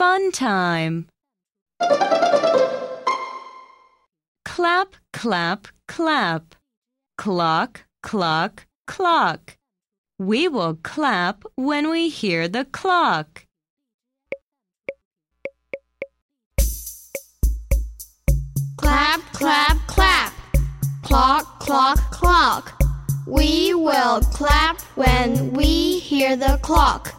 Fun time. Clap, clap, clap. Clock, clock, clock. We will clap when we hear the clock. Clap, clap, clap. Clock, clock, clock. We will clap when we hear the clock.